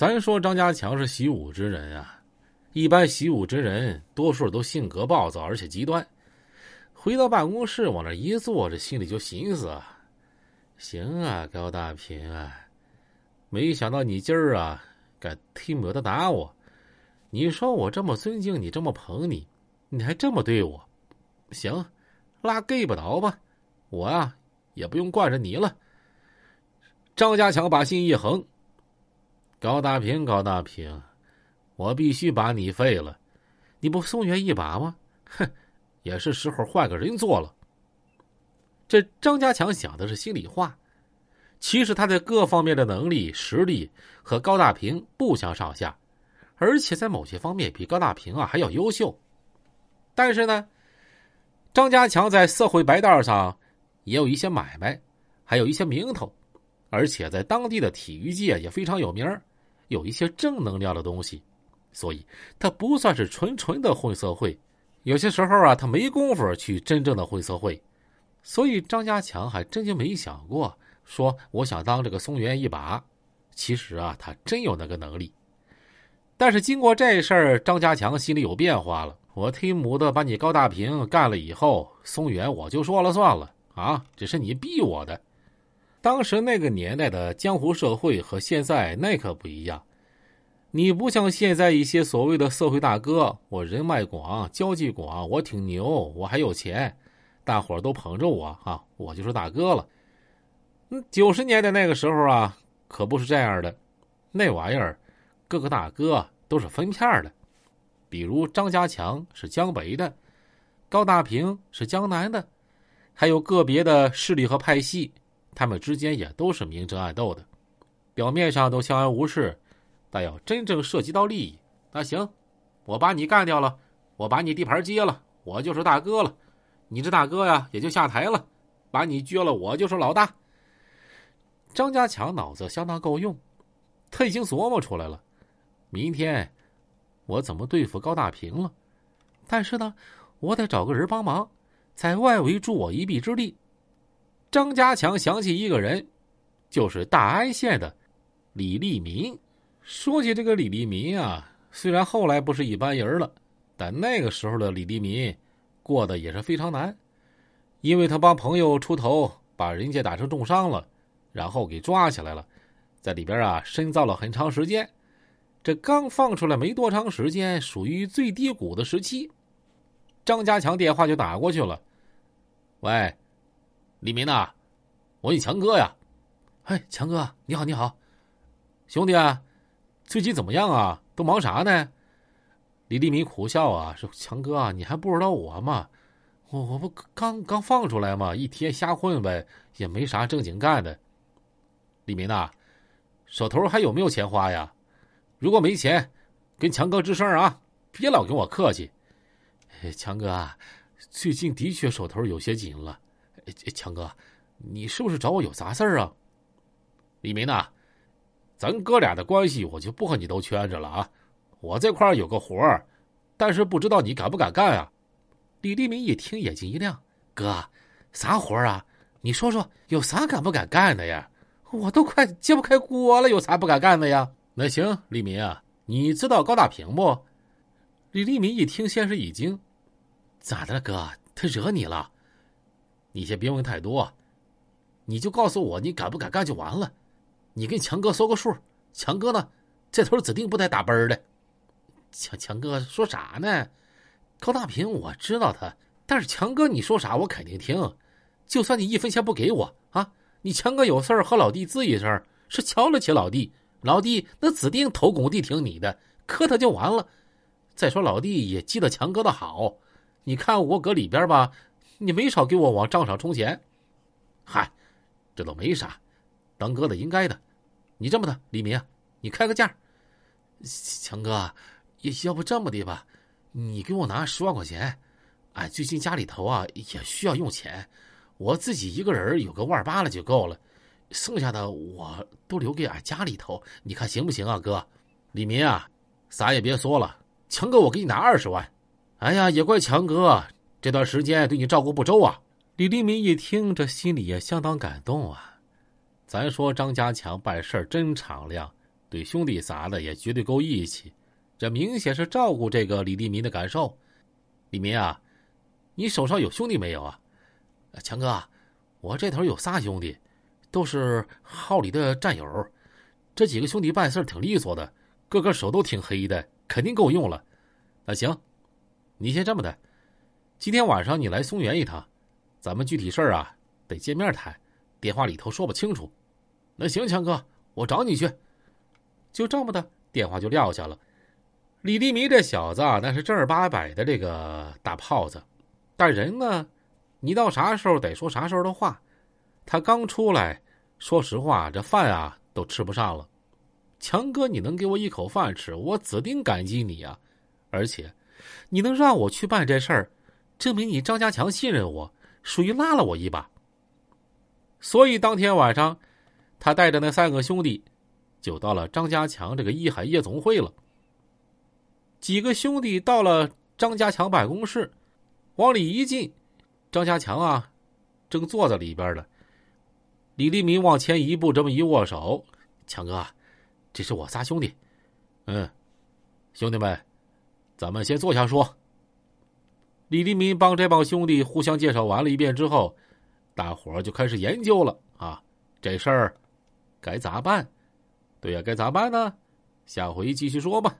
咱说张家强是习武之人啊，一般习武之人多数都性格暴躁而且极端，回到办公室往那一坐，这心里就寻思啊，行啊高大平啊，没想到你今儿啊敢踢没得打我，你说我这么尊敬你，这么捧你，你还这么对我，行，拉 gay 不倒吧，我啊也不用惯着你了。张家强把心一横，高大平，我必须把你废了，你不松原一把吗？哼，也是时候换个人做了。这张家强想的是心里话，其实他在各方面的能力实力和高大平不相上下，而且在某些方面比高大平啊还要优秀。但是呢，张家强在社会白道上也有一些买卖，还有一些名头，而且在当地的体育界也非常有名，有一些正能量的东西，所以他不算是纯的混社会。有些时候啊，他没工夫去真正的混社会，所以张家强还真就没想过说我想当这个松原一把。其实啊，他真有那个能力，但是经过这事儿，张家强心里有变化了。我推母的把你高大平干了以后，松原我就说了算了啊，只是你逼我的。当时那个年代的江湖社会和现在那可不一样，你不像现在一些所谓的社会大哥，我人脉广，交际广，我挺牛，我还有钱，大伙儿都捧着我啊，我就是大哥了。90年代那个时候啊，可不是这样的，那玩意儿各个大哥都是分片的，比如张家强是江北的，高大平是江南的，还有个别的势力和派系，他们之间也都是明争暗斗的，表面上都相安无事，但要真正涉及到利益，那行，我把你干掉了，我把你地盘接了，我就是大哥了，你这大哥呀也就下台了，把你撅了，我就是老大。张家强脑子相当够用，他已经琢磨出来了，明天我怎么对付高大平了，但是呢，我得找个人帮忙，在外围助我一臂之力。张家强想起一个人，就是大安县的李立民。说起这个李立民啊，虽然后来不是一般人了，但那个时候的李立民过得也是非常难，因为他帮朋友出头，把人家打成重伤了，然后给抓起来了，在里边啊深造了很长时间。这刚放出来没多长时间，属于最低谷的时期。张家强电话就打过去了，喂，李民啊，我你强哥呀。哎，强哥你好你好。兄弟啊，最近怎么样啊，都忙啥呢？李立民苦笑啊，说强哥啊，你还不知道我吗？我不刚放出来嘛，一天瞎混呗，也没啥正经干的。李民啊，手头还有没有钱花呀？如果没钱，跟强哥吱声啊，别老跟我客气。强哥啊，最近的确手头有些紧了。强哥，你是不是找我有啥事儿啊？李民啊，咱哥俩的关系我就不和你都圈着了啊。我这块有个活儿，但是不知道你敢不敢干啊？李立民一听眼睛一亮，哥，啥活儿啊？你说说有啥敢不敢干的呀？我都快揭不开锅了，有啥不敢干的呀？那行，立民啊，你知道高大平不？李立民一听先是一惊，咋的了哥？他惹你了？你先别问太多，你就告诉我你敢不敢干就完了。你跟强哥说个数，强哥呢，这头指定不带打啵的。强哥说啥呢？高大平我知道他，但是强哥你说啥我肯定听，就算你一分钱不给我啊，你强哥有事儿和老弟咨一声，是瞧得起老弟，老弟那指定头拱地挺你的，磕他就完了。再说老弟也记得强哥的好，你看我搁里边吧，你没少给我往账上充钱。嗨，这都没啥，当哥的应该的。你这么的，李民啊，你开个价。强哥，要不这么的吧，你给我拿10万块钱，俺最近家里头啊也需要用钱，我自己一个人有个万8了就够了，剩下的我都留给俺家里头，你看行不行啊哥？李民啊，啥也别说了，强哥我给你拿20万。哎呀，也怪强哥这段时间对你照顾不周啊。李立民一听，这心里也相当感动啊。咱说张家强办事真敞亮，对兄弟啥的也绝对够义气，这明显是照顾这个李立民的感受。立民啊，你手上有兄弟没有啊？强哥啊，我这头有仨兄弟，都是号里的战友，这几个兄弟办事挺利索的，个个手都挺黑的，肯定够用了。那行，你先这么的，今天晚上你来松原一趟，咱们具体事儿啊得见面谈，电话里头说不清楚。那行，强哥，我找你去。就这么的，电话就撂下了。李立民这小子啊，那是正儿八百的这个大炮子，但人呢，你到啥时候得说啥时候的话。他刚出来，说实话，这饭啊都吃不上了。强哥，你能给我一口饭吃，我指定感激你啊！而且，你能让我去办这事儿，证明你张家强信任我，属于拉了我一把。所以当天晚上，他带着那三个兄弟，就到了张家强这个一海夜总会了。几个兄弟到了张家强办公室，往里一进，张家强啊，正坐在里边呢。李立民往前一步，这么一握手，强哥，这是我仨兄弟。兄弟们，咱们先坐下说。李立民帮这帮兄弟互相介绍完了一遍之后，大伙就开始研究了啊，这事儿该咋办？对呀，该咋办呢？下回继续说吧。